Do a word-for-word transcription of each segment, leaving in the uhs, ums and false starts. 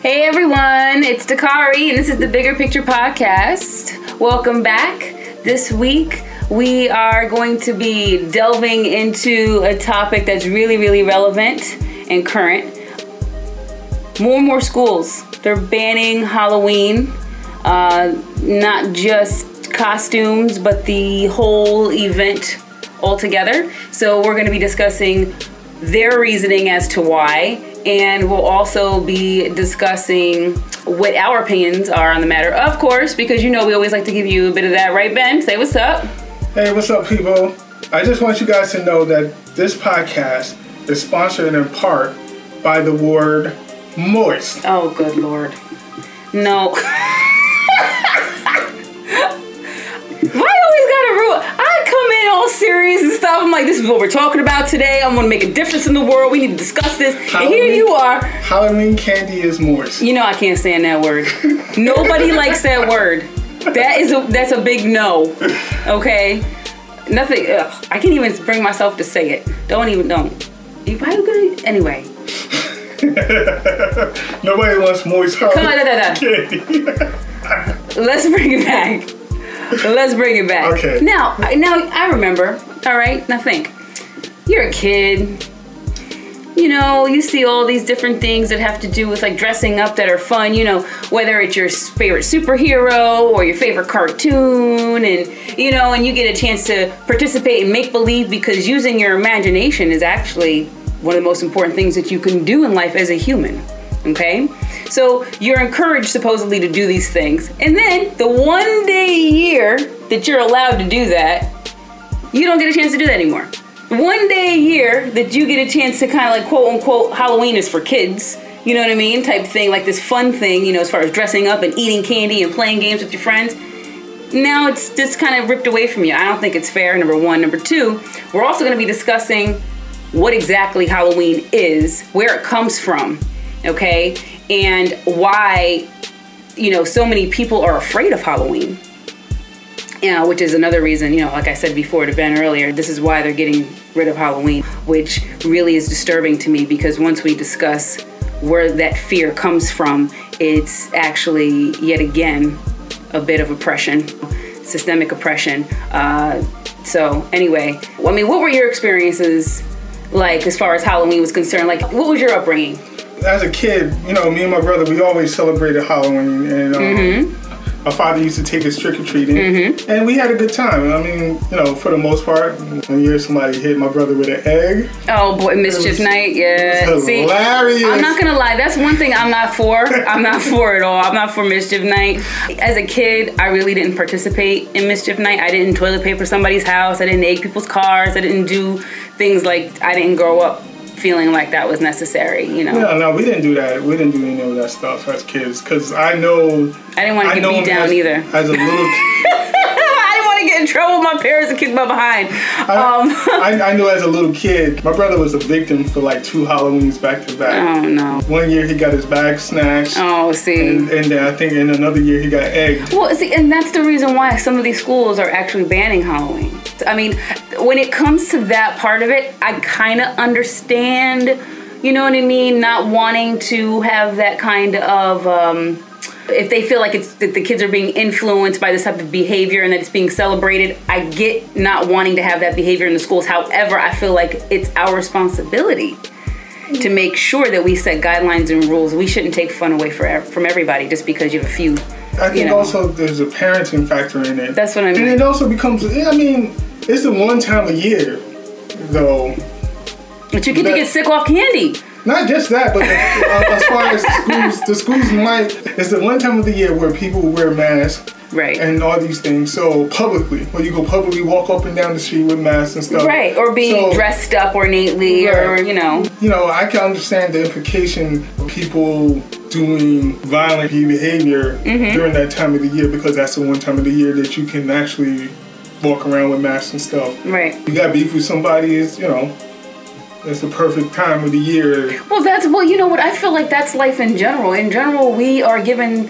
Hey everyone, it's Dakari and this is the Bigger Picture Podcast. Welcome back. This week we are going to be delving into a topic that's really, really relevant and current. More and more schools, they're banning Halloween, uh, not just costumes, but the whole event altogether. So we're going to be discussing their reasoning as to why. And we'll also be discussing what our opinions are on the matter, of course, because you know we always like to give you a bit of that, right, Ben? Say what's up. Hey, what's up, people? I just want you guys to know that this podcast is sponsored in part by the word moist. Oh, good Lord. No. Serious and stuff. I'm like, this is what we're talking about today. I'm gonna make a difference in the world. We need to discuss this. Halloween, and here you are. Halloween candy is moist. You know I can't stand that word. Nobody likes that word. That is a that's a big no. Okay. Nothing. Ugh, I can't even bring myself to say it. Don't even don't. You probably gonna anyway. Nobody wants moist Halloween. Come on, da, da, da. Let's bring it back. Let's bring it back. Okay. Now, now I remember. All right. Now think. You're a kid. You know, you see all these different things that have to do with like dressing up that are fun. You know, whether it's your favorite superhero or your favorite cartoon, and you know, and you get a chance to participate in make believe because using your imagination is actually one of the most important things that you can do in life as a human. Okay? So you're encouraged supposedly to do these things. And then the one day a year that you're allowed to do that, you don't get a chance to do that anymore. One day a year that you get a chance to kind of like quote unquote Halloween is for kids, you know what I mean? Type thing, like this fun thing, you know, as far as dressing up and eating candy and playing games with your friends. Now it's just kind of ripped away from you. I don't think it's fair, number one. Number two, we're also going to be discussing what exactly Halloween is, where it comes from. Okay, and why, you know, so many people are afraid of Halloween, you know, which is another reason, you know, like I said before to Ben earlier, this is why they're getting rid of Halloween, which really is disturbing to me because once we discuss where that fear comes from, it's actually yet again a bit of oppression, systemic oppression. Uh, so anyway, I mean, what were your experiences like as far as Halloween was concerned? Like, what was your upbringing? As a kid, you know, me and my brother, we always celebrated Halloween, and um, mm-hmm. my father used to take us trick-or-treating, mm-hmm. and we had a good time. I mean, you know, for the most part, one year somebody hit my brother with an egg. Oh, boy, mischief was, night, yeah. It was hilarious. See, I'm not going to lie. That's one thing I'm not for. I'm not for it all. I'm not for mischief night. As a kid, I really didn't participate in mischief night. I didn't toilet paper somebody's house. I didn't egg people's cars. I didn't do things like I didn't grow up feeling like that was necessary, you know. No, no, we didn't do that. We didn't do any of that stuff as kids, because I know I didn't want to get beat down as, either. As a little, I didn't want to get in trouble with my parents and kick my behind. I, um, I, I know as a little kid, my brother was a victim for like two Halloweens back to back. Oh no! One year he got his bag snatched. Oh, see. And, and then I think in another year he got egged. Well, see, and that's the reason why some of these schools are actually banning Halloween. I mean, when it comes to that part of it, I kind of understand, you know what I mean? Not wanting to have that kind of, um, if they feel like it's that the kids are being influenced by this type of behavior and that it's being celebrated, I get not wanting to have that behavior in the schools. However, I feel like it's our responsibility to make sure that we set guidelines and rules. We shouldn't take fun away for, from everybody just because you have a few. I think you know. Also there's a parenting factor in it. That's what I mean. And it also becomes, I mean, it's the one time a year, though. But you get that, to get sick off candy. Not just that, but the, uh, as far as the schools, the schools might. It's the one time of the year where people wear masks, right, and all these things. So publicly, when you go publicly, walk up and down the street with masks and stuff, right, or being so, dressed up ornately, right. Or you know. You know, I can understand the implication of people doing violent behavior mm-hmm. during that time of the year because that's the one time of the year that you can actually walk around with masks and stuff. Right. You got beef with somebody is, you know, that's the perfect time of the year. Well, that's, well, you know what? I feel like that's life in general. In general, we are given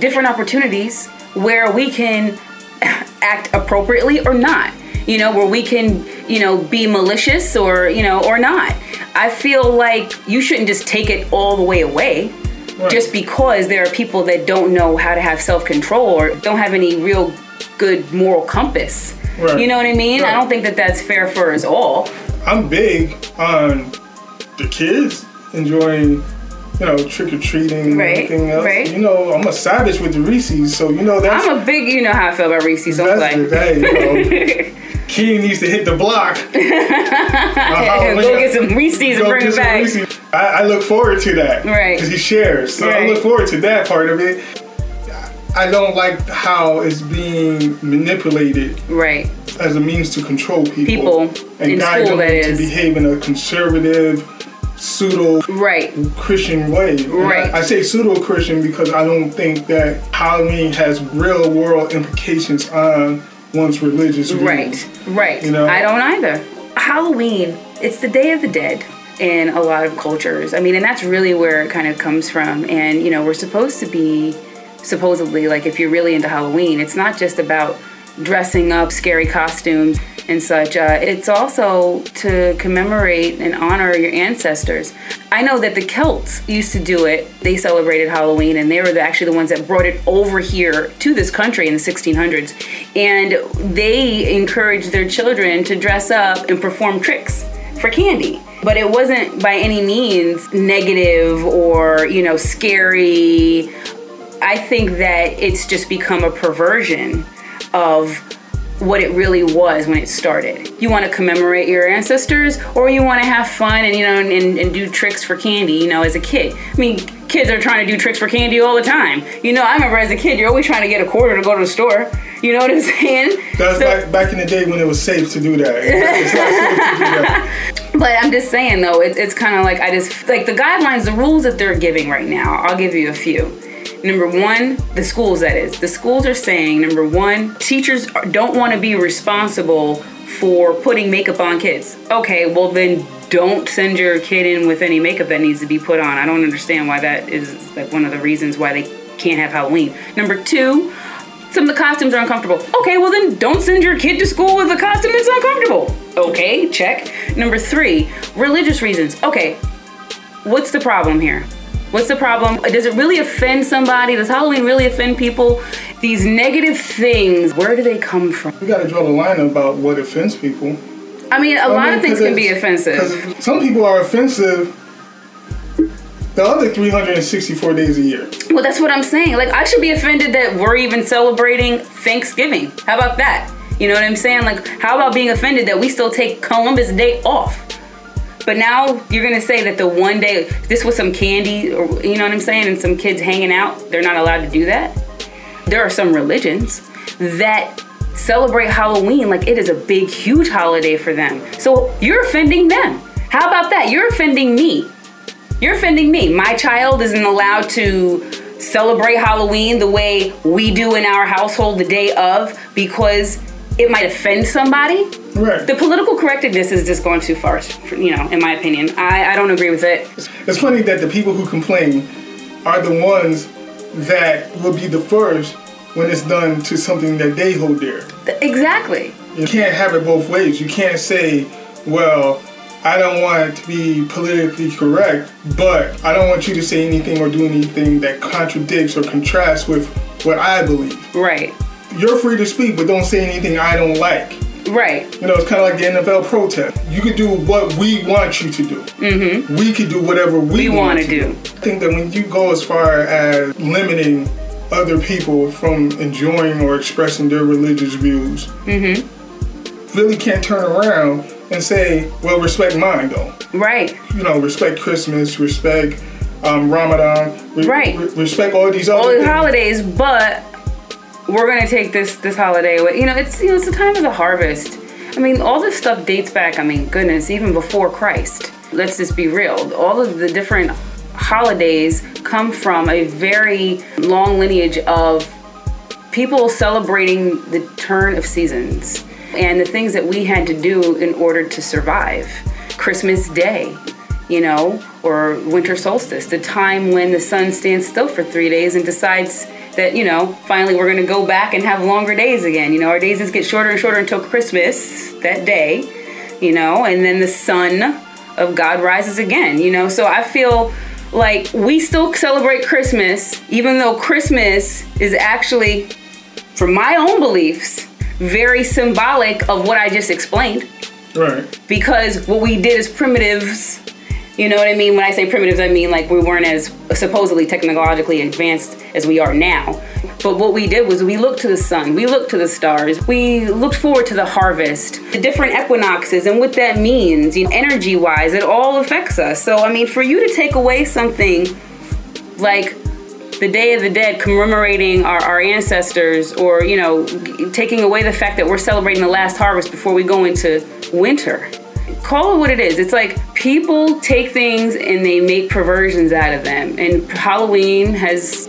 different opportunities where we can act appropriately or not, you know, where we can, you know, be malicious or, you know, or not. I feel like you shouldn't just take it all the way away. Right. Just because there are people that don't know how to have self-control or don't have any real good moral compass. Right. You know what I mean? Right. I don't think that that's fair for us all. I'm big on the kids enjoying, you know, trick-or-treating right. and everything else. Right. You know, I'm a savage with the Reese's, so, you know, that's... I'm a big... You know how I feel about Reese's. Don't play. That's the day, you know. Key needs to hit the block. uh, yeah, go get some Reese's and bring it back. I, I look forward to that. Right. Because he shares. So right. I look forward to that part of it. I don't like how it's being manipulated. Right. As a means to control people. People and guide them to behave in a conservative, pseudo right. Christian way. Right. I, I say pseudo Christian because I don't think that Halloween has real world implications on one's religious views. Right. Right. You know? I don't either. Halloween, it's the Day of the Dead in a lot of cultures. I mean, and that's really where it kind of comes from. And, you know, we're supposed to be, supposedly, like, if you're really into Halloween, it's not just about dressing up, scary costumes and such. Uh, it's also to commemorate and honor your ancestors. I know that the Celts used to do it. They celebrated Halloween, and they were the, actually the ones that brought it over here to this country in the sixteen hundreds. And they encouraged their children to dress up and perform tricks for candy. But it wasn't by any means negative or, you know, scary. I think that it's just become a perversion of what it really was when it started. You want to commemorate your ancestors, or you want to have fun and, you know, and, and do tricks for candy, you know, as a kid. I mean, kids are trying to do tricks for candy all the time. You know, I remember as a kid, you're always trying to get a quarter to go to the store. You know what I'm saying? That's so, back, back in the day when it was safe to do that. It's not safe to do that. But I'm just saying, though, it, it's kind of like I just, like the guidelines, the rules that they're giving right now, I'll give you a few. Number one, the schools, that is. The schools are saying, number one, teachers don't want to be responsible for putting makeup on kids. Okay, well then don't send your kid in with any makeup that needs to be put on. I don't understand why that is, like, one of the reasons why they can't have Halloween. Number two, some of the costumes are uncomfortable. Okay, well then don't send your kid to school with a costume that's uncomfortable. Okay, check. Number three, religious reasons. Okay, what's the problem here? What's the problem? Does it really offend somebody? Does Halloween really offend people? These negative things, where do they come from? You gotta draw the line about what offends people. I mean, a I lot mean, of things can be offensive. Some people are offensive the other three hundred sixty-four days a year. Well, that's what I'm saying. Like, I should be offended that we're even celebrating Thanksgiving. How about that? You know what I'm saying? Like, how about being offended that we still take Columbus Day off? But now you're going to say that the one day, this was some candy, or, you know what I'm saying, and some kids hanging out, they're not allowed to do that? There are some religions that celebrate Halloween like it is a big, huge holiday for them. So you're offending them. How about that? You're offending me. You're offending me. My child isn't allowed to celebrate Halloween the way we do in our household the day of because it might offend somebody. Right. The political correctness is just going too far, you know, in my opinion. I, I don't agree with it. It's funny that the people who complain are the ones that will be the first when it's done to something that they hold dear. Exactly. You can't have it both ways. You can't say, well, I don't want it to be politically correct, but I don't want you to say anything or do anything that contradicts or contrasts with what I believe. Right. You're free to speak, but don't say anything I don't like. Right. You know, it's kind of like the N F L protest. You could do what we want you to do. Mm-hmm. We could do whatever we, we want to do. do. I think that when you go as far as limiting other people from enjoying or expressing their religious views, mm-hmm. really can't turn around and say, well, respect mine, though. Right. You know, respect Christmas, respect um, Ramadan. Re- right. Re- respect all these other all these holidays, but... we're gonna take this this holiday away. You know, it's you know it's the time of the harvest. I mean, all this stuff dates back. I mean, goodness, even before Christ. Let's just be real. All of the different holidays come from a very long lineage of people celebrating the turn of seasons and the things that we had to do in order to survive. Christmas Day, you know, or winter solstice, the time when the sun stands still for three days and decides that, you know, finally we're going to go back and have longer days again. You know, our days just get shorter and shorter until Christmas, that day, you know, and then the sun of God rises again, you know. So I feel Like, we still celebrate Christmas, even though Christmas is actually, from my own beliefs, very symbolic of what I just explained. Right. Because what we did as primitives, you know what I mean? When I say primitives, I mean like we weren't as supposedly technologically advanced as we are now. But what we did was we looked to the sun, we looked to the stars, we looked forward to the harvest, the different equinoxes and what that means, you know, energy-wise, it all affects us. So, I mean, for you to take away something like the Day of the Dead, commemorating our, our ancestors, or, you know, g- taking away the fact that we're celebrating the last harvest before we go into winter. Call it what it is. It's like people take things and they make perversions out of them. And Halloween has,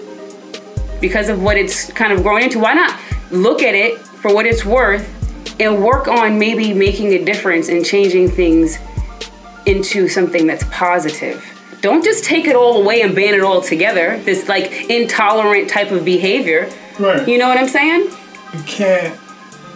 because of what it's kind of growing into, why not look at it for what it's worth and work on maybe making a difference and changing things into something that's positive. Don't just take it all away and ban it all together, this like intolerant type of behavior. Right. You know what I'm saying? You can't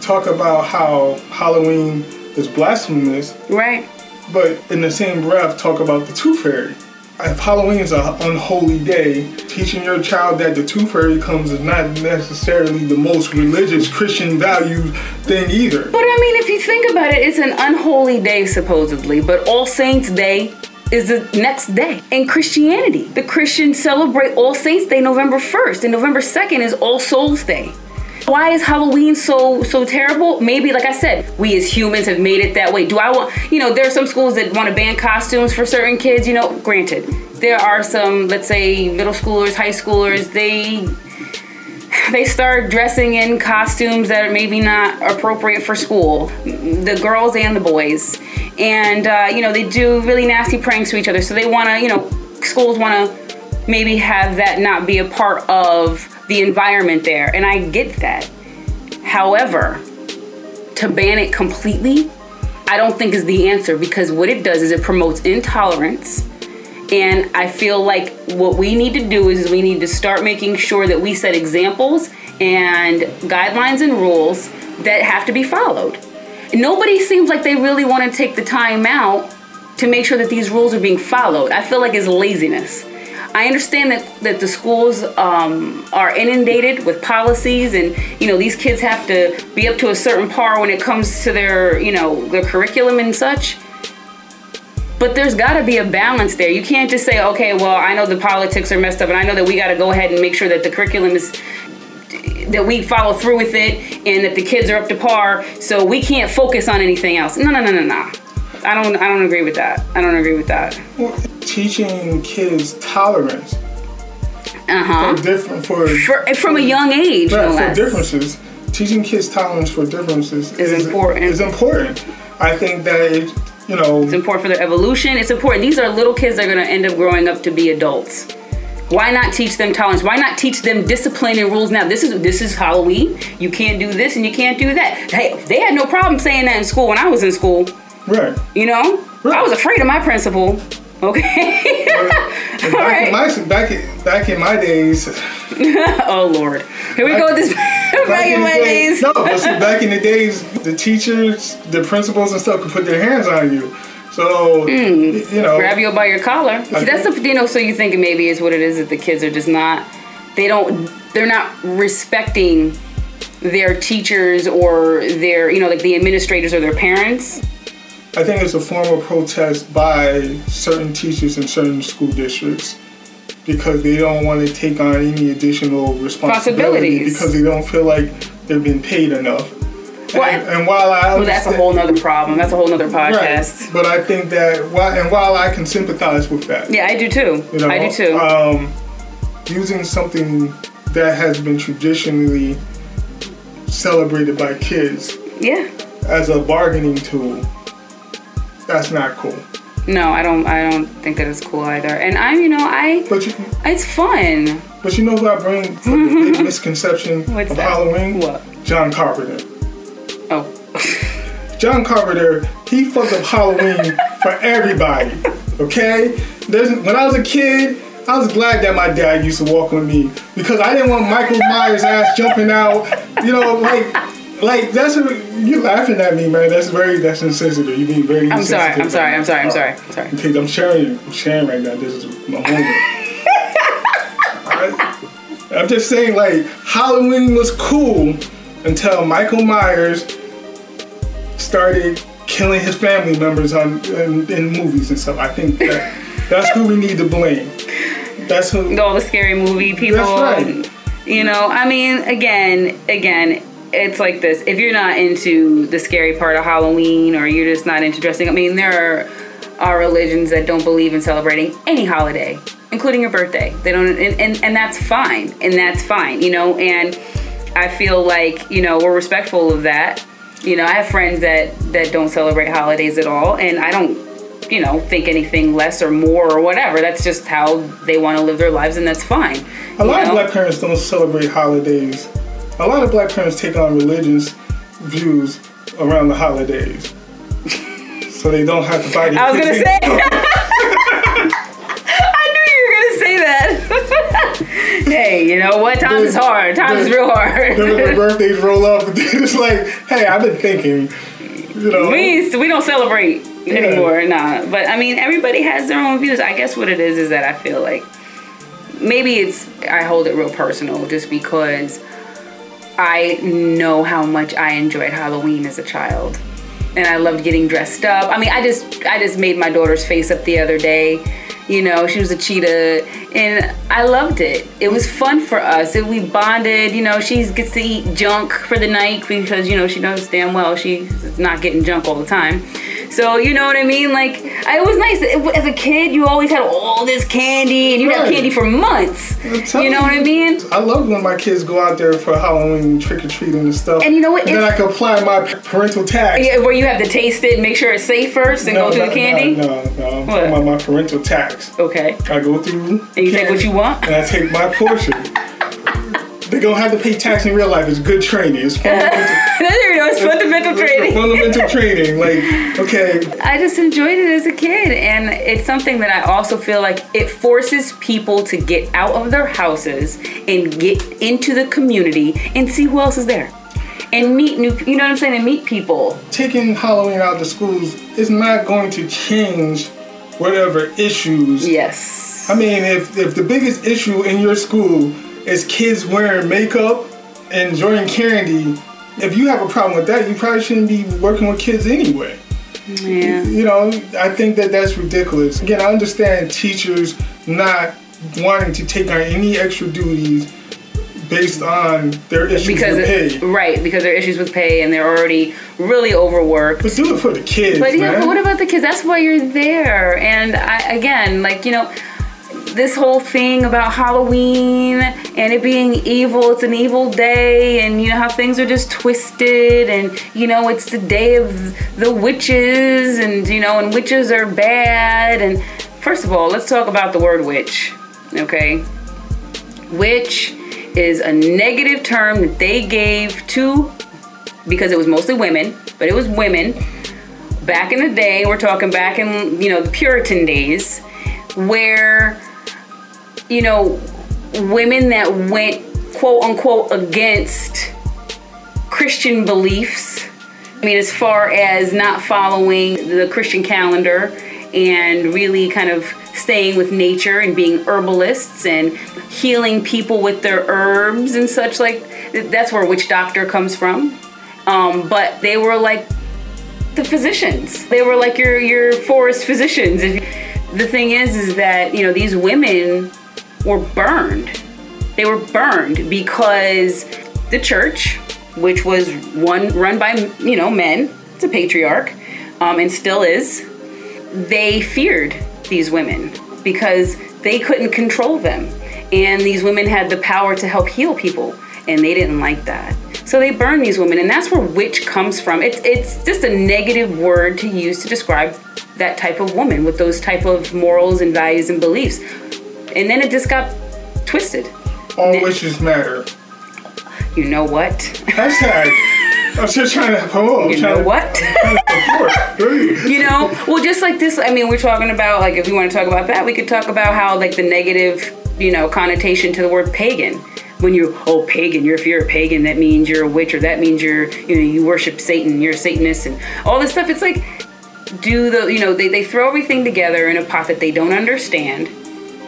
talk about how Halloween is blasphemous. Right. But in the same breath, talk about the Tooth Fairy. If Halloween is an unholy day, teaching your child that the Tooth Fairy comes is not necessarily the most religious Christian value thing either. But I mean, if you think about it, it's an unholy day supposedly, but All Saints Day is the next day. In Christianity, the Christians celebrate All Saints Day November first, and November second is All Souls Day. Why is Halloween so so terrible? Maybe, like I said, we as humans have made it that way. Do I want, you know, there are some schools that want to ban costumes for certain kids, you know, granted. There are some, let's say, middle schoolers, high schoolers, they they start dressing in costumes that are maybe not appropriate for school, the girls and the boys. And, uh, you know, they do really nasty pranks to each other. So they want to, you know, schools want to maybe have that not be a part of the environment there. And I get that. However, to ban it completely, I don't think is the answer, because what it does is it promotes intolerance. And I feel like what we need to do is we need to start making sure that we set examples and guidelines and rules that have to be followed. Nobody seems like they really want to take the time out to make sure that these rules are being followed. I feel like it's laziness. I understand that, that the schools um, are inundated with policies, and, you know, these kids have to be up to a certain par when it comes to their, you know, their curriculum and such. But there's got to be a balance there. You can't just say, okay, well, I know the politics are messed up, and I know that we got to go ahead and make sure that the curriculum is, that we follow through with it, and that the kids are up to par, so we can't focus on anything else. No, no, no, no, no. I don't, I don't agree with that. I don't agree with that. Well, teaching kids tolerance. Uh-huh. For different, for, for, from a young age, right, no less. For differences. Teaching kids tolerance for differences is, is important. Is important. I think that it, you know, it's important for their evolution. It's important. These are little kids that are going to end up growing up to be adults. Why not teach them tolerance? Why not teach them discipline and rules now? This is this is Halloween. You can't do this and you can't do that. Hey, they had no problem saying that in school when I was in school. Right. You know? Right. I was afraid of my principal. Okay. Right. All back, right. in my, back, in, back in my days. Oh, Lord. Here we back, go with this. Back, back in, in my days. days. No, but see, back in the days, the teachers, the principals and stuff could put their hands on you. So, mm. you know. Grab you by your collar. See, that's the, you know, so you think maybe is what it is, that the kids are just not, they don't, they're not respecting their teachers or their, you know, like the administrators or their parents. I think it's a form of protest by certain teachers in certain school districts because they don't want to take on any additional responsibility because they don't feel like they've been paid enough. Well, and, and while I well, that's a whole nother problem. That's a whole nother podcast. Right. But I think that, and while I can sympathize with that. Yeah, I do too. You know, I do too. Um, using something that has been traditionally celebrated by kids yeah. as a bargaining tool. That's not cool. No, I don't. I don't think that is cool either. And I'm, you know, I. But you, it's fun. But you know who I bring for the big misconception What's of that? Halloween? What? John Carpenter. Oh. John Carpenter, he fucked up Halloween for everybody. Okay. There's, when I was a kid, I was glad that my dad used to walk with me because I didn't want Michael Myers ass jumping out. You know, like. Like, that's a, you're laughing at me, man. That's very, that's insensitive. You're being very I'm sorry, I'm sorry, I'm sorry, I'm sorry, I'm sorry. Because I'm sharing, I'm sharing right now. This is my homework. I'm just saying, like, Halloween was cool until Michael Myers started killing his family members on in, in movies and stuff. I think that, that's who we need to blame. That's who. All the scary movie people. That's right. You know, I mean, again, again, it's like this. If you're not into the scary part of Halloween, or you're just not into dressing, I mean, there are, are religions that don't believe in celebrating any holiday, including your birthday. They don't, and, and, and that's fine. And that's fine, you know, and I feel like, you know, we're respectful of that. You know, I have friends that, that don't celebrate holidays at all, and I don't, you know, think anything less or more or whatever. That's just how they want to live their lives, and that's fine. A lot of black parents don't celebrate holidays. A lot of black parents take on religious views around the holidays, so they don't have to buy. I was gonna say. Hey, you know what? Times is hard. Times is real hard. Their birthdays roll up. It's like, hey, I've been thinking, you know. We, we don't celebrate yeah. anymore, nah. But, I mean, everybody has their own views. I guess what it is is that I feel like maybe it's, I hold it real personal just because I know how much I enjoyed Halloween as a child. And I loved getting dressed up. I mean, I just I just made my daughter's face up the other day. You know, she was a cheetah, and I loved it. It was fun for us. It, we bonded. You know, she gets to eat junk for the night because, you know, she knows damn well she's not getting junk all the time. So, you know what I mean? Like, it was nice. It, as a kid, you always had all this candy, and you right. had candy for months. You know what I mean? I love when my kids go out there for Halloween trick-or-treating and stuff. And you know what? And then I can apply my parental tax. Yeah, where you have to taste it and make sure it's safe first and no, go through no, the candy? No, no, no. I'm what? talking about my parental tax. Okay. I go through. And you take what you want? And I take my portion. They're going to have to pay tax in real life. It's good training. It's fundamental, there you go. It's fundamental it's, training. It's fundamental training. Like, okay. I just enjoyed it as a kid. And it's something that I also feel like it forces people to get out of their houses and get into the community and see who else is there. And meet new, you know what I'm saying? And meet people. Taking Halloween out of the schools is not going to change whatever issues. Yes. I mean, if, if the biggest issue in your school is kids wearing makeup and enjoying candy, if you have a problem with that, you probably shouldn't be working with kids anyway. Yeah. You know, I think that that's ridiculous. Again, I understand teachers not wanting to take on any extra duties based on their issues because with pay. It, right, because their issues with pay and they're already really overworked. But do it for the kids, But yeah, man. But what about the kids? That's why you're there. And I, again, like, you know, this whole thing about Halloween and it being evil, it's an evil day, and you know how things are just twisted, and you know, it's the day of the witches, and you know, and witches are bad. And first of all, let's talk about the word witch, okay? Witch is a negative term that they gave to, because it was mostly women, but it was women back in the day. We're talking back in, you know, the Puritan days, where, you know, women that went quote unquote against Christian beliefs. I mean, as far as not following the Christian calendar and really kind of staying with nature and being herbalists and healing people with their herbs and such, like that's where witch doctor comes from. Um, but they were like the physicians. They were like your your forest physicians. And the thing is, is that, you know, these women were burned. They were burned because the church, which was one run by, you know, men, it's a patriarch, um, and still is, they feared these women because they couldn't control them. And these women had the power to help heal people, and they didn't like that. So they burned these women, and that's where witch comes from. It's it's just a negative word to use to describe that type of woman with those type of morals and values and beliefs. And then it just got twisted. All then, witches matter. You know what? Hashtag. I'm just trying to hold on. You know to, what? You know, well, just like this, I mean, we're talking about, like, if we want to talk about that, we could talk about how, like, the negative, you know, connotation to the word pagan. when you're, oh, pagan, you're, if you're a pagan, that means you're a witch, or that means you're, you know, you worship Satan, you're a Satanist, and all this stuff. It's like, do the, you know, they, they throw everything together in a pot that they don't understand.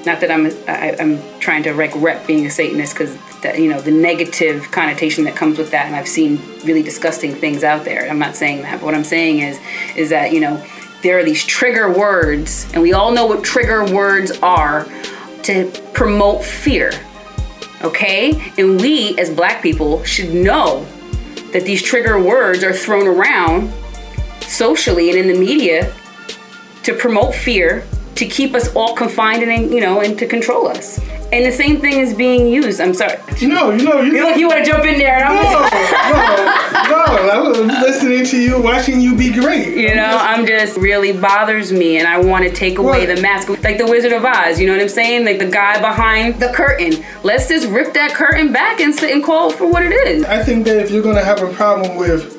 Not that I'm I, I'm trying to like rep being a Satanist, because, you know, the negative connotation that comes with that, and I've seen really disgusting things out there. I'm not saying that, but what I'm saying is is that, you know, there are these trigger words, and we all know what trigger words are to promote fear, okay? And we as Black people should know that these trigger words are thrown around socially and in the media to promote fear, to keep us all confined and, you know, and to control us. And the same thing is being used. I'm sorry. No, you know, you, you look. You want to jump in there? And I'm no, just... no, no. I'm listening to you, watching you be great. You know, I'm just, I'm just really bothers me, and I want to take away what? The mask, like the Wizard of Oz. You know what I'm saying? Like the guy behind the curtain. Let's just rip that curtain back and sit and call it for what it is. I think that if you're gonna have a problem with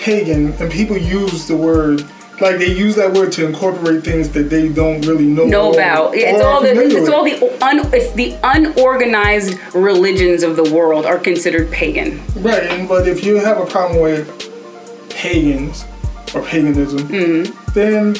pagan, and people use the word. Like they use that word to incorporate things that they don't really know, know about. It's all the it's all the un, it's the unorganized religions of the world are considered pagan. Right, but if you have a problem with pagans or paganism, mm-hmm. then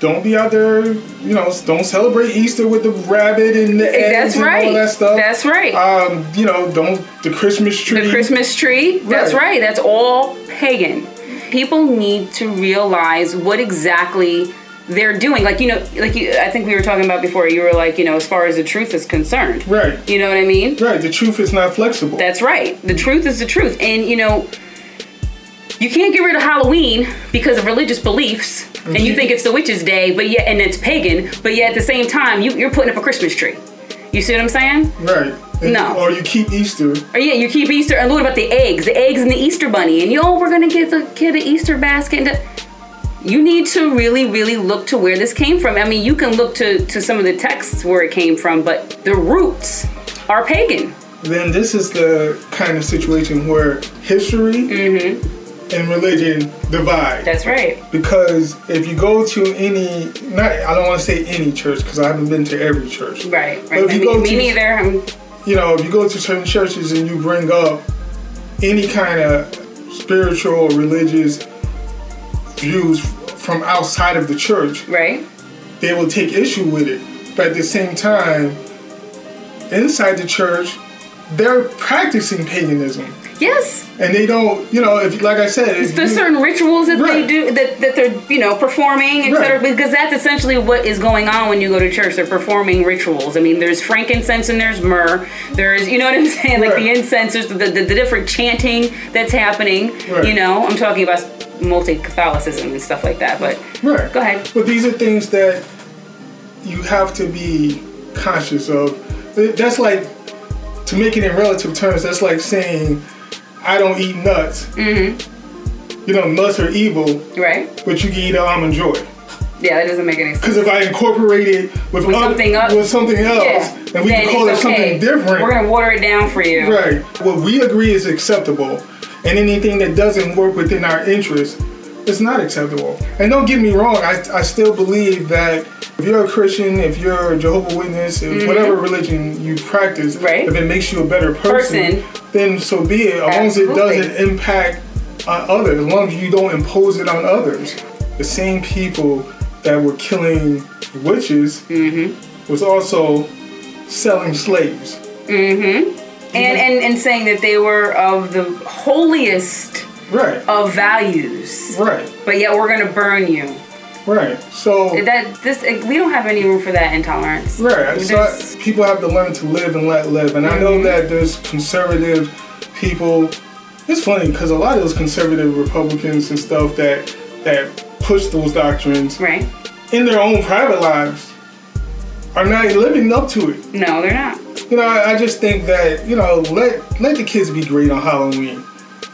don't be out there, you know, don't celebrate Easter with the rabbit and the eggs and all that stuff. That's right. Um, you know, don't the Christmas tree. The Christmas tree. Right. That's right. That's all pagan. People need to realize what exactly they're doing. Like, you know, like you, I think we were talking about before, you were like, you know, as far as the truth is concerned. Right. You know what I mean? Right. The truth is not flexible. That's right. The truth is the truth. And, you know, you can't get rid of Halloween because of religious beliefs, mm-hmm. and you think it's the witch's day, but yet, and it's pagan, but yet at the same time, you, you're putting up a Christmas tree. You see what I'm saying? Right. And no. You, or you keep Easter. Or yeah, you keep Easter. And what about the eggs? The eggs and the Easter bunny. And, yo, we're going to get the kid an Easter basket. And you need to really, really look to where this came from. I mean, you can look to, to some of the texts where it came from, but the roots are pagan. Then this is the kind of situation where history mm-hmm. and religion divide. That's right. Because if you go to any, not I don't want to say any church, because I haven't been to every church. Right. Right. But if I you mean, go me to, neither. I'm, You know, if you go to certain churches and you bring up any kind of spiritual or religious views from outside of the church, right, they will take issue with it. But at the same time, inside the church, they're practicing paganism. Yes. And they don't, you know, if like I said, if there's you, certain rituals that right. they do that, that they're, you know, performing, et cetera, right. because that's essentially what is going on when you go to church. They're performing rituals. I mean, there's frankincense and there's myrrh. There's, you know what I'm saying, like right. the incense, the, the the different chanting that's happening. Right. You know, I'm talking about multi-Catholicism and stuff like that. But right. go ahead. But these are things that you have to be conscious of. That's like, to make it in relative terms, that's like saying, I don't eat nuts. Mm-hmm. You know, nuts are evil. Right. But you can eat an almond joy. Yeah, that doesn't make any sense. Because if I incorporate it with, with, other, something, up, with something else, yeah. and we then can call it okay. something different. We're going to water it down for you. Right. What we agree is acceptable. And anything that doesn't work within our interests is not acceptable. And don't get me wrong, I, I still believe that if you're a Christian, if you're a Jehovah's Witness, if mm-hmm. whatever religion you practice, right. if it makes you a better person, person. then so be it. As long as it doesn't impact on others, as long as you don't impose it on others. The same people that were killing witches mm-hmm. was also selling slaves. Mm-hmm. And, and, and saying that they were of the holiest right. of values. Right. But yet we're going to burn you. Right. So that this we don't have any room for that intolerance. Right. So I, people have to learn to live and let live. And mm-hmm. I know that there's conservative people. It's funny because a lot of those conservative Republicans and stuff that that push those doctrines right. in their own private lives are not living up to it. No, they're not. You know, I, I just think that, you know, let let the kids be great on Halloween.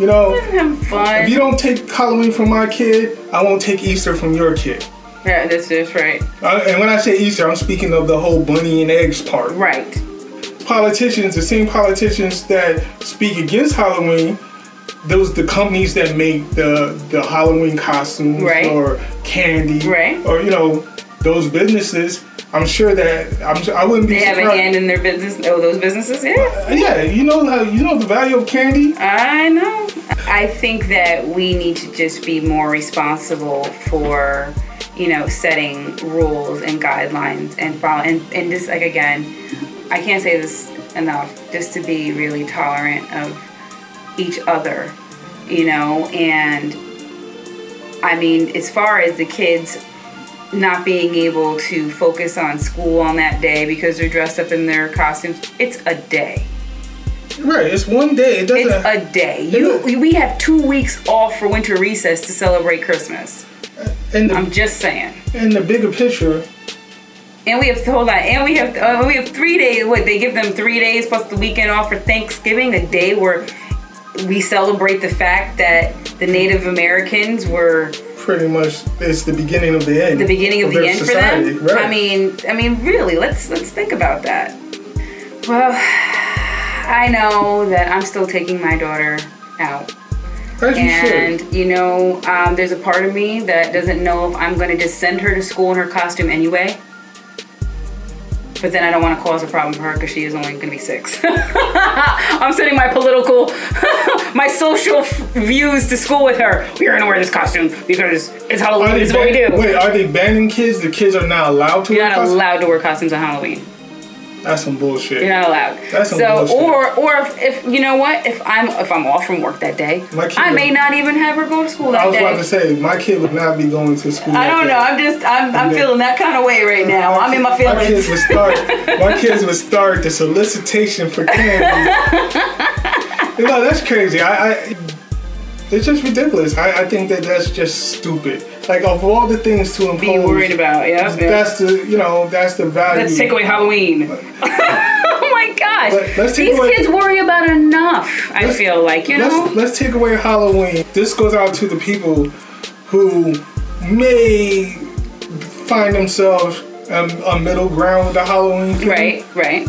You know, if you don't take Halloween from my kid, I won't take Easter from your kid. Yeah, that's just right. I, and when I say Easter, I'm speaking of the whole bunny and eggs part. Right. Politicians, the same politicians that speak against Halloween, those the companies that make the, the Halloween costumes right. or candy. Right. Or, you know, those businesses, I'm sure that I'm, I wouldn't be they surprised. They have a hand in their business. Oh, those businesses, yeah. Uh, yeah, you know, uh, you know the value of candy. I know. I think that we need to just be more responsible for, you know, setting rules and guidelines and follow. And, and just like again, I can't say this enough. Just to be really tolerant of each other, you know. And I mean, as far as the kids not being able to focus on school on that day because they're dressed up in their costumes, it's a day. Right, it's one day. It doesn't. It's a day. You, we have two weeks off for winter recess to celebrate Christmas. And the, I'm just saying. And the bigger picture. And we have to hold on. And we have uh, we have three days. What they give them three days plus the weekend off for Thanksgiving, the day where we celebrate the fact that the Native Americans were. Pretty much, it's the beginning of the end. The beginning of, of the end society. For them. Right. I mean, I mean, really, let's let's think about that. Well, I know that I'm still taking my daughter out, as and you, you know, um, there's a part of me that doesn't know if I'm going to just send her to school in her costume anyway. But then I don't want to cause a problem for her because she is only going to be six. I'm sending my political, my social f- views to school with her. We're going to wear this costume because it's Halloween. It's ban- what we do. Wait, are they banning kids? The kids are not allowed to You're wear costumes? You're not allowed to wear costumes on Halloween. That's some bullshit. You're not allowed. That's some so, bullshit. Or, or if, if, you know what, if I'm if I'm off from work that day, I may would, not even have her go to school that day. I was day. about to say, my kid would not be going to school I don't that know. Day. I'm just, I'm, I'm feeling that kind of way right now. My I'm kid, in my feelings. My kids would start, my kids would start the solicitation for candy. You know, that's crazy. I, I it's just ridiculous. I, I think that that's just stupid. Like, of all the things to impose, be worried about, yeah. That's yeah. the, you know, that's the value. Let's take away Halloween. But, oh my gosh, Let, let's take these away, kids worry about enough. I feel like you let's, know. Let's take away Halloween. This goes out to the people who may find themselves a, a middle ground with the Halloween thing. Right, right.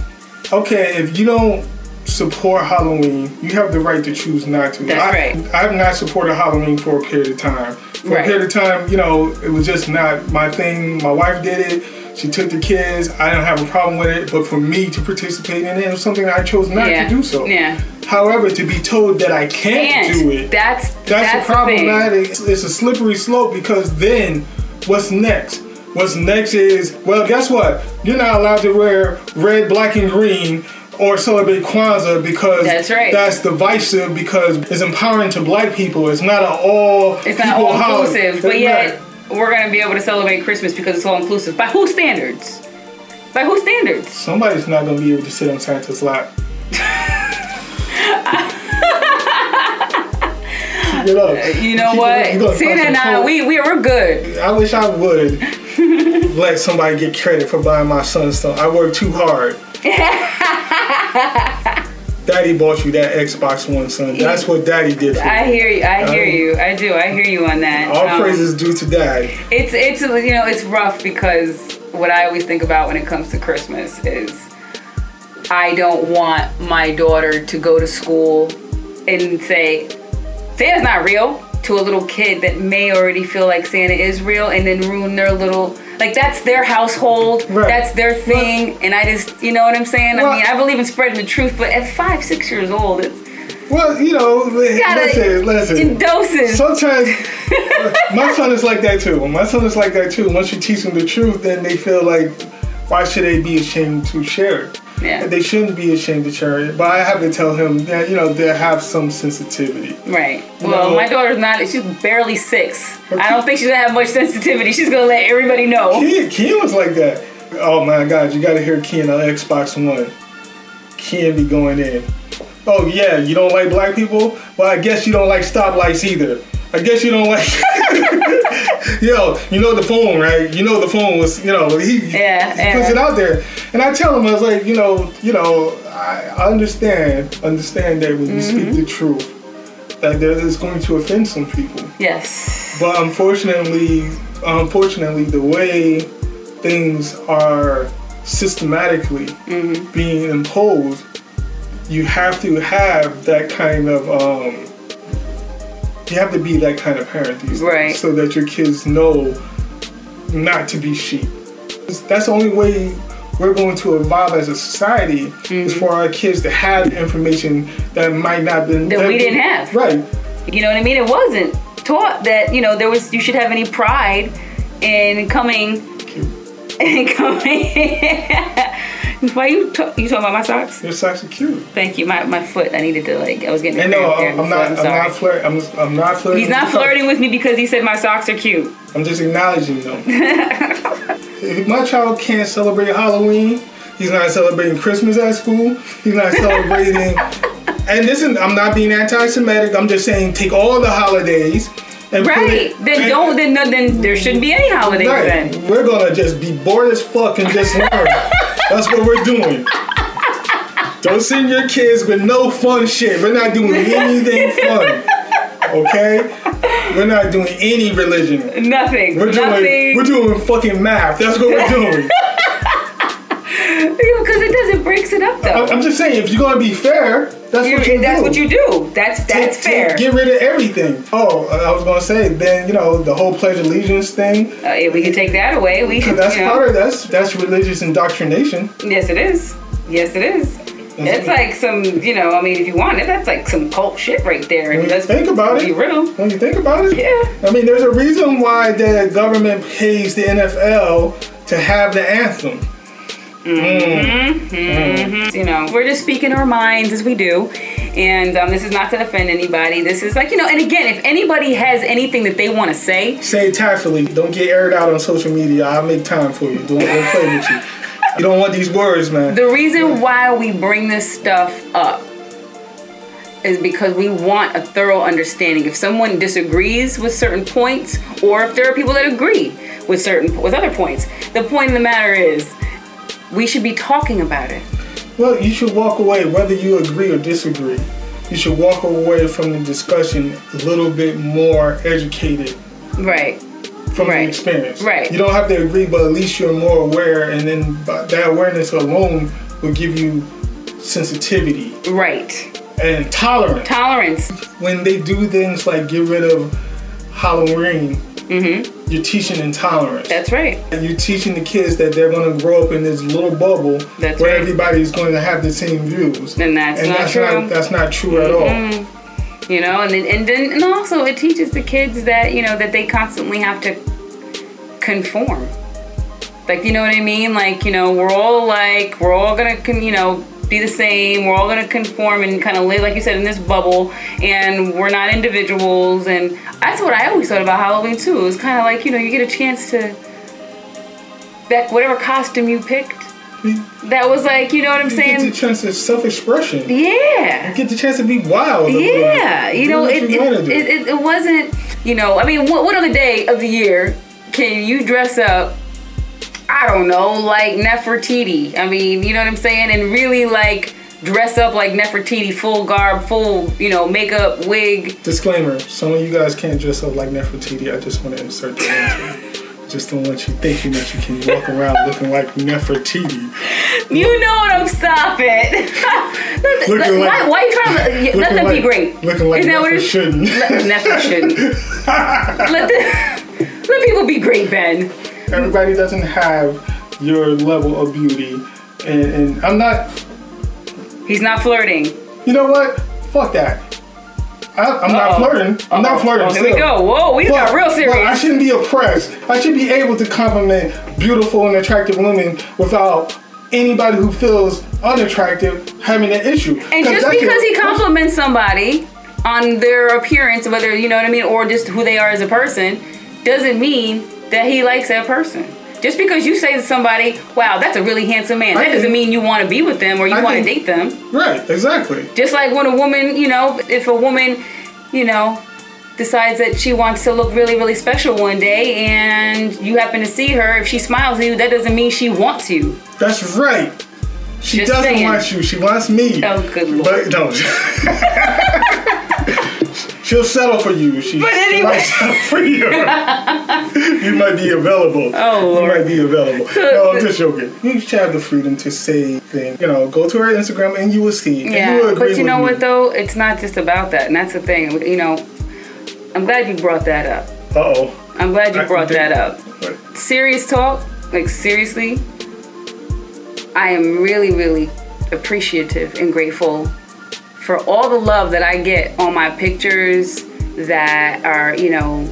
Okay, if you don't support Halloween, you have the right to choose not to. That's I, right. I have not supported Halloween for a period of time. For right. a period of time, you know, it was just not my thing. My wife did it. She took the kids. I didn't have a problem with it. But for me to participate in it, it was something that I chose not yeah. to do so. Yeah. However, to be told that I can't and do it, that's that's, that's a problematic. It's, it's a slippery slope because then what's next? What's next is, well, guess what? You're not allowed to wear red, black, and green or celebrate Kwanzaa because that's, right. that's divisive because it's empowering to black people. It's not an all It's not all-inclusive, but yet not. We're going to be able to celebrate Christmas because it's all-inclusive. By whose standards? By whose standards? Somebody's not going to be able to sit on Santa's lap. Get up. You know Keep what? Santa and I, we, we, we're good. I wish I would let somebody get credit for buying my son stuff. I worked too hard. Daddy bought you that Xbox One, son. That's what Daddy did for you. I hear you. I hear um, you. I do. I hear you on that. All um, praise is due to Dad. It's it's you know it's rough because what I always think about when it comes to Christmas is I don't want my daughter to go to school and say Santa's not real to a little kid that may already feel like Santa is real and then ruin their little. Like, that's their household, right. That's their thing, well, and I just, you know what I'm saying? Well, I mean, I believe in spreading the truth, but at five, six years old, it's... Well, you know, you gotta, listen, listen. In doses. Sometimes, my son is like that, too. My son is like that, too. Once you teach them the truth, then they feel like, why should they be ashamed to share it? Yeah. They shouldn't be ashamed to share it. But I have to tell him that, you know, they have some sensitivity. Right. You well, know? My daughter's not, she's barely six. Okay. I don't think she's going to have much sensitivity. She's going to let everybody know. Ken, Ken was like that. Oh, my God, you got to hear Ken on Xbox One. Ken be going in. Oh, yeah, you don't like black people? Well, I guess you don't like stoplights either. I guess you don't like... Yo, you know the phone, right? You know the phone was, you know, he, yeah, he puts yeah. it out there. And I tell him, I was like, you know, you know, I, I understand, understand that when mm-hmm. you speak the truth, that there is going to offend some people. Yes. But unfortunately, unfortunately, the way things are systematically mm-hmm. being imposed, you have to have that kind of... Um, You have to be that kind of parent these days, right. So that your kids know not to be sheep. that's the only way we're going to evolve as a society, mm-hmm. is for our kids to have information that might not have been... That, that we didn't have. Right. You know what I mean? It wasn't taught that, you know, there was, you should have any pride in coming... Cute. In coming... Why you talk, you talking about my socks? Your socks are cute. Thank you. My my foot. I needed to like. I was getting. And no, I'm, I'm not. I'm, I'm not flirting. I'm, I'm not flirting. He's not flirting with me because he said my socks are cute. I'm just acknowledging them. If my child can't celebrate Halloween, he's not celebrating Christmas at school. He's not celebrating. And this is. I'm not being anti-Semitic. I'm just saying take all the holidays. And right. It, then and, don't. Then then there shouldn't be any holidays. Right. Then we're gonna just be bored as fuck and just learn. That's what we're doing. Don't send your kids with no fun shit. We're not doing anything fun. Okay? We're not doing any religion. Nothing. We're doing, Nothing. We're doing fucking math. That's what we're doing. Because it doesn't breaks it up though. I'm just saying, if you're gonna be fair, that's you're, what you that's do. That's what you do. That's that's take, fair. Take, get rid of everything. Oh, I was gonna say, then you know the whole Pledge of Allegiance thing. Uh, if we could take that away, we could. That's part of that's that's religious indoctrination. Yes, it is. Yes, it is. That's, that's like some, you know, I mean, if you want it, that's like some cult shit right there. When you that's, think about it, riddle. When you think about it, yeah. I mean, there's a reason why the government pays the N F L to have the anthem. Mm-hmm. Mm-hmm. You know, we're just speaking our minds as we do, and um, this is not to offend anybody. This is like, you know, and again, if anybody has anything that they want to say, say it tactfully. Don't get aired out on social media. I'll make time for you. Don't, don't play with you. You don't want these words, man. The reason why we bring this stuff up is because we want a thorough understanding. If someone disagrees with certain points, or if there are people that agree with certain with other points, the point of the matter is, we should be talking about it. Well, you should walk away, whether you agree or disagree, you should walk away from the discussion a little bit more educated. Right. From right. the experience. Right. You don't have to agree, but at least you're more aware, and then that awareness alone will give you sensitivity. Right. And tolerance. Tolerance. When they do things like get rid of Halloween, mm-hmm. you're teaching intolerance. That's right. And you're teaching the kids that they're going to grow up in this little bubble that's where right. everybody's going to have the same views. And that's and not that's true. Not, that's not true mm-hmm. at all. You know, and then, and then and also it teaches the kids that, you know, that they constantly have to conform. Like, you know what I mean? Like, you know, we're all like, we're all going to, you know, be the same. We're all going to conform and kind of live, like you said, in this bubble, and we're not individuals. And that's what I always thought about Halloween too. It was kind of like, you know, you get a chance to, that whatever costume you picked, that was like, you know what I'm you saying? You get the chance to self-expression. Yeah. You get the chance to be wild. Yeah. You know, it, you it, it, it, it wasn't, you know, I mean, what, what other day of the year can you dress up, I don't know, like Nefertiti. I mean, you know what I'm saying? And really, like, dress up like Nefertiti, full garb, full, you know, makeup, wig. Disclaimer, some of you guys can't dress up like Nefertiti. I just want to insert that into it. Just don't let you thinking that you can walk around looking like Nefertiti. You know what I'm stopping. Looking like, why, why are you trying to... Let, let them like, be great. Looking like Nefer shouldn't. Nefer shouldn't. let, the, let people be great, Ben. Everybody doesn't have your level of beauty, and, and I'm not... He's not flirting. You know what? Fuck that. I, I'm Uh-oh. not flirting. I'm Uh-oh. not flirting. Oh, here we go. Whoa, we got real serious. I shouldn't be oppressed. I should be able to compliment beautiful and attractive women without anybody who feels unattractive having an issue. And just because he compliments somebody on their appearance, whether, you know what I mean, or just who they are as a person, doesn't mean... that he likes that person. Just because you say to somebody, wow, that's a really handsome man, I that think, doesn't mean you want to be with them or you I want think, to date them. Right, exactly. Just like when a woman, you know, if a woman, you know, decides that she wants to look really, really special one day and you happen to see her, if she smiles at you, that doesn't mean she wants you. That's right. She Just doesn't saying. want you. She wants me. Oh, good Lord. But no. She'll settle for you. She, but anyway. she might settle for you. You might be available. Oh, Lord. You might be available. No, I'm just joking. You should have the freedom to say things. You know, go to her Instagram and you will see. Yeah, and you will agree but you know with what, me. though? It's not just about that. And that's the thing. You know, I'm glad you brought that up. Uh-oh. I'm glad you I brought that up. What? Serious talk. Like, seriously, I am really, really appreciative and grateful for all the love that I get on my pictures that are, you know,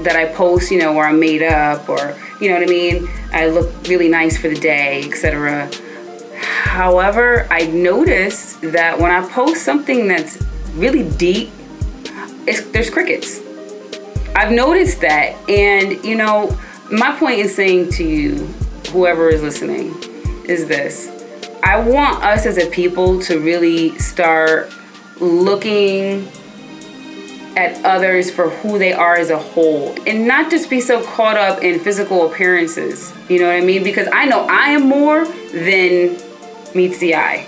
that I post, you know, where I'm made up or, you know what I mean? I look really nice for the day, et cetera. However, I noticed that when I post something that's really deep, it's, there's crickets. I've noticed that. And, you know, my point in saying to you, whoever is listening, is this. I want us as a people to really start looking at others for who they are as a whole and not just be so caught up in physical appearances. You know what I mean? Because I know I am more than meets the eye,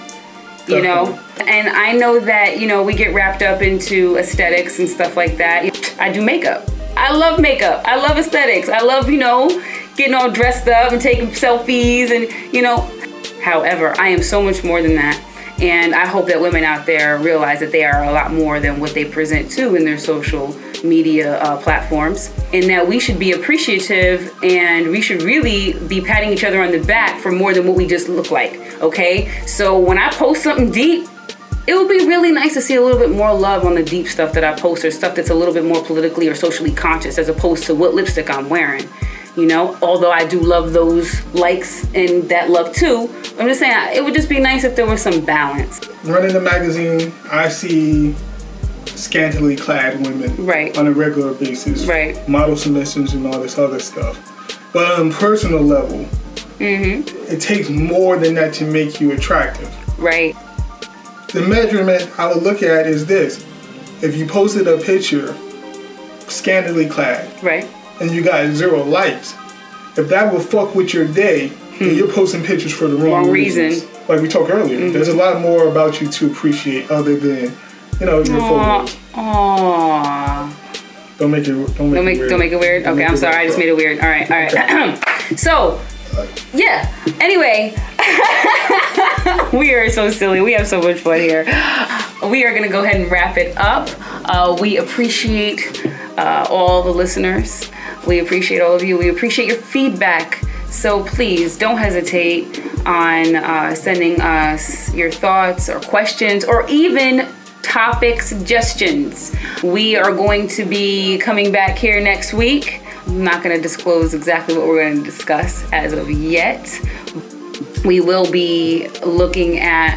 you Definitely. know? And I know that, you know, we get wrapped up into aesthetics and stuff like that. I do makeup. I love makeup. I love aesthetics. I love, you know, getting all dressed up and taking selfies and, you know. However, I am so much more than that. And I hope that women out there realize that they are a lot more than what they present to in their social media uh, platforms, and that we should be appreciative and we should really be patting each other on the back for more than what we just look like, okay? So when I post something deep, it would be really nice to see a little bit more love on the deep stuff that I post, or stuff that's a little bit more politically or socially conscious, as opposed to what lipstick I'm wearing. You know, although I do love those likes and that love too, I'm just saying it would just be nice if there was some balance. Running the magazine, I see scantily clad women right. on a regular basis, right. model submissions and all this other stuff. But on a personal level, mm-hmm. it takes more than that to make you attractive. Right. The measurement I would look at is this: if you posted a picture scantily clad, right. and you got zero likes, if that will fuck with your day, hmm. then you're posting pictures for the wrong, wrong reasons. reason. Like we talked earlier, mm-hmm. there's a lot more about you to appreciate other than, you know, your photos. Aww. Don't make it. Don't make, don't make it weird. Don't make it weird. Don't okay, I'm sorry. Weird. I just made it weird. All right. All right. Okay. So, yeah. Anyway, we are so silly. We have so much fun here. We are gonna go ahead and wrap it up. Uh, we appreciate uh, all the listeners. We appreciate all of you. We appreciate your feedback. So please don't hesitate on uh, sending us your thoughts or questions or even topic suggestions. We are going to be coming back here next week. I'm not going to disclose exactly what we're going to discuss as of yet. We will be looking at...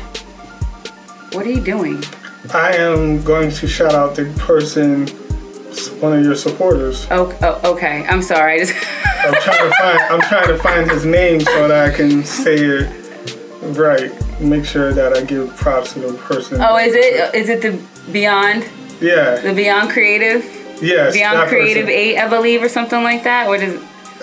What are you doing? I am going to shout out the person... one of your supporters. Oh, oh okay. I'm sorry. I'm trying to find. I'm trying to find his name so that I can say it right. Make sure that I give props to the person. Oh, is it? Is it the Beyond? Yeah. The Beyond Creative. Yes. Beyond Creative Eight, I believe, or something like that. Or does?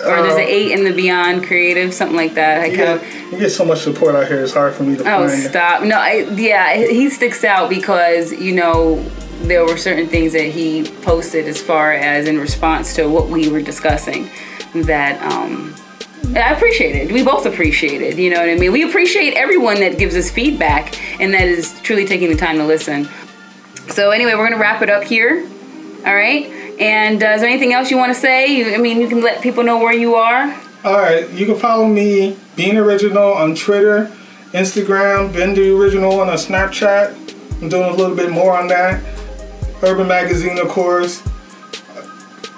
Or um, there's an eight in the Beyond Creative, something like that. I yeah, kind of, you get so much support out here. It's hard for me to. Oh, find stop! It. No, I, yeah, he sticks out because you know. There were certain things that he posted as far as in response to what we were discussing that um, I appreciated. We both appreciated, you know what I mean? We appreciate everyone that gives us feedback and that is truly taking the time to listen. So anyway, we're going to wrap it up here. All right. And uh, is there anything else you want to say? I mean, you can let people know where you are. All right. You can follow me, Be'n The Original, on Twitter, Instagram, Be'n The Original on a Snapchat. I'm doing a little bit more on that. Urban Magazine, of course.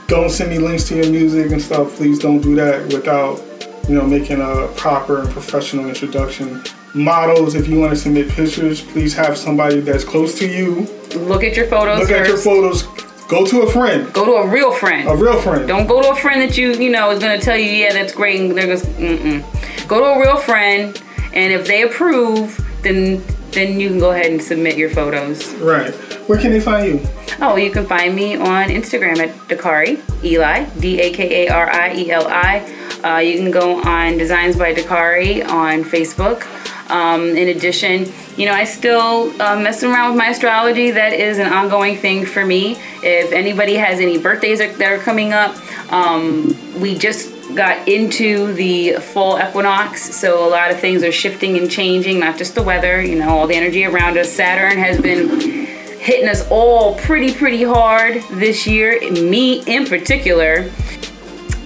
Don't send me links to your music and stuff. Please don't do that without, you know, making a proper and professional introduction. Models, if you want to submit pictures, please have somebody that's close to you. Look at your photos Look first. at your photos. Go to a friend. Go to a real friend. A real friend. Don't go to a friend that you, you know, is going to tell you, yeah, that's great. And they're just, mm-mm. Go to a real friend, and if they approve, then... then you can go ahead and submit your photos. Right. Where can they find you? Oh, you can find me on Instagram at Dakari Eli, D A K A R I E L I. Uh, you can go on Designs by Dakari on Facebook. Um, in addition, you know, I still uh, mess around with my astrology. That is an ongoing thing for me. If anybody has any birthdays that are coming up, um, we just got into the fall equinox, so a lot of things are shifting and changing, not just the weather, you know, all the energy around us. Saturn has been hitting us all pretty, pretty hard this year, me in particular.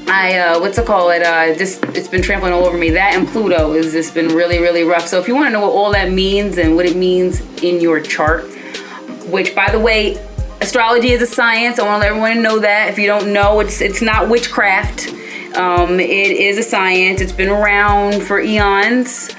I, uh, what's it called? It, uh, just, it's been trampling all over me. That and Pluto has just been really, really rough. So if you want to know what all that means and what it means in your chart, which, by the way, astrology is a science. I want to let everyone know that. If you don't know, it's it's not witchcraft. Um, it is a science. It's been around for eons.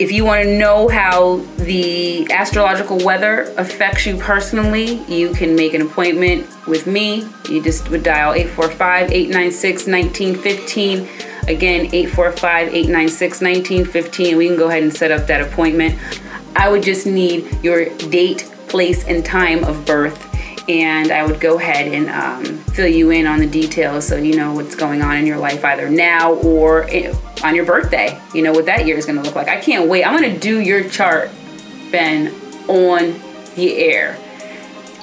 If you want to know how the astrological weather affects you personally, you can make an appointment with me. You just would dial eight four five, eight nine six, one nine one five. Again, eight four five, eight nine six, one nine one five. We can go ahead and set up that appointment. I would just need your date, place, and time of birth, and I would go ahead and um, fill you in on the details so you know what's going on in your life either now or on your birthday. You know what that year is going to look like. I can't wait. I'm going to do your chart, Ben, on the air.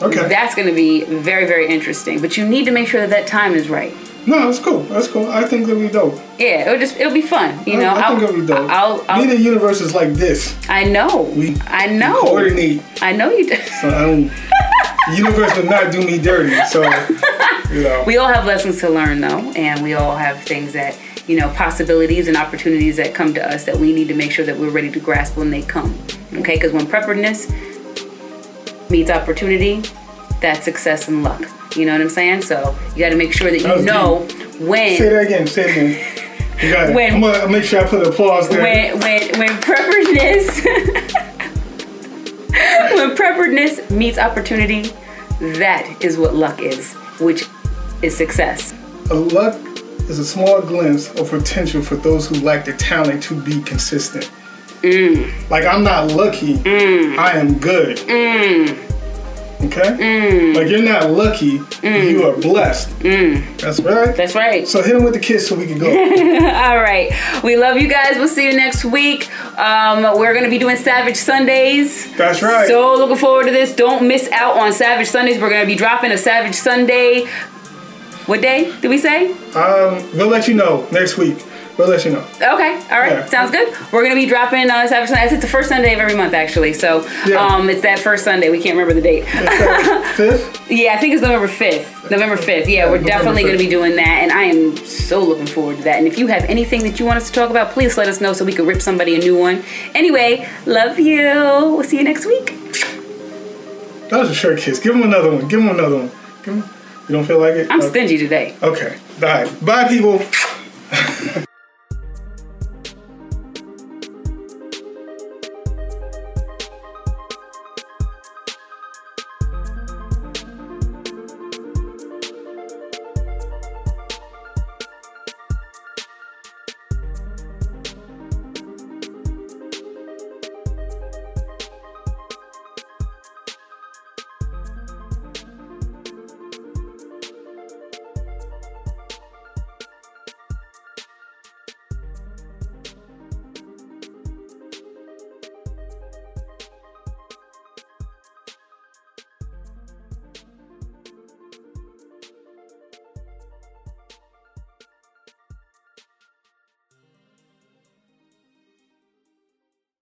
Okay. That's going to be very, very interesting. But you need to make sure that that time is right. No, that's cool. That's cool. I think that'll be dope. Yeah, it'll just it'll be fun. You I, know, I think I'll, it'll be dope. I'll, I'll, Neither universe is like this. I know. We, I know. We coordinate. I know you do. So I don't. Universe will not do me dirty. So, you know. We all have lessons to learn, though, and we all have things that, you know, possibilities and opportunities that come to us that we need to make sure that we're ready to grasp when they come. Okay, because when preparedness meets opportunity, that's success and luck. You know what I'm saying? So you got to make sure that you that know deep. When. Say that again. Say that again. You got it. When, I'm gonna make sure I put applause there. When when when preparedness when preparedness meets opportunity, that is what luck is, which is success. A luck is a small glimpse of potential for those who lack the talent to be consistent. Mm. Like I'm not lucky. Mm. I am good. Mm. Okay? Mm. Like, you're not lucky, mm. you are blessed. Mm. That's right? That's right. So hit them with the kiss so we can go. All right. We love you guys. We'll see you next week. Um, we're going to be doing Savage Sundays. That's right. So looking forward to this. Don't miss out on Savage Sundays. We're going to be dropping a Savage Sunday. What day did we say? Um, We'll let you know next week. We'll let you know. Okay. All right. Yeah. Sounds good. We're going to be dropping uh, Savage Sundays. It's the first Sunday of every month, actually. So yeah. um, it's that first Sunday. We can't remember the date. fifth? Yeah, I think it's November fifth. November fifth. Yeah, yeah we're definitely going to be doing that. And I am so looking forward to that. And if you have anything that you want us to talk about, please let us know so we can rip somebody a new one. Anyway, love you. We'll see you next week. That was a short kiss. Give him another one. Give him another one. Give him... You don't feel like it? I'm okay. Stingy today. Okay. All right. Bye, people.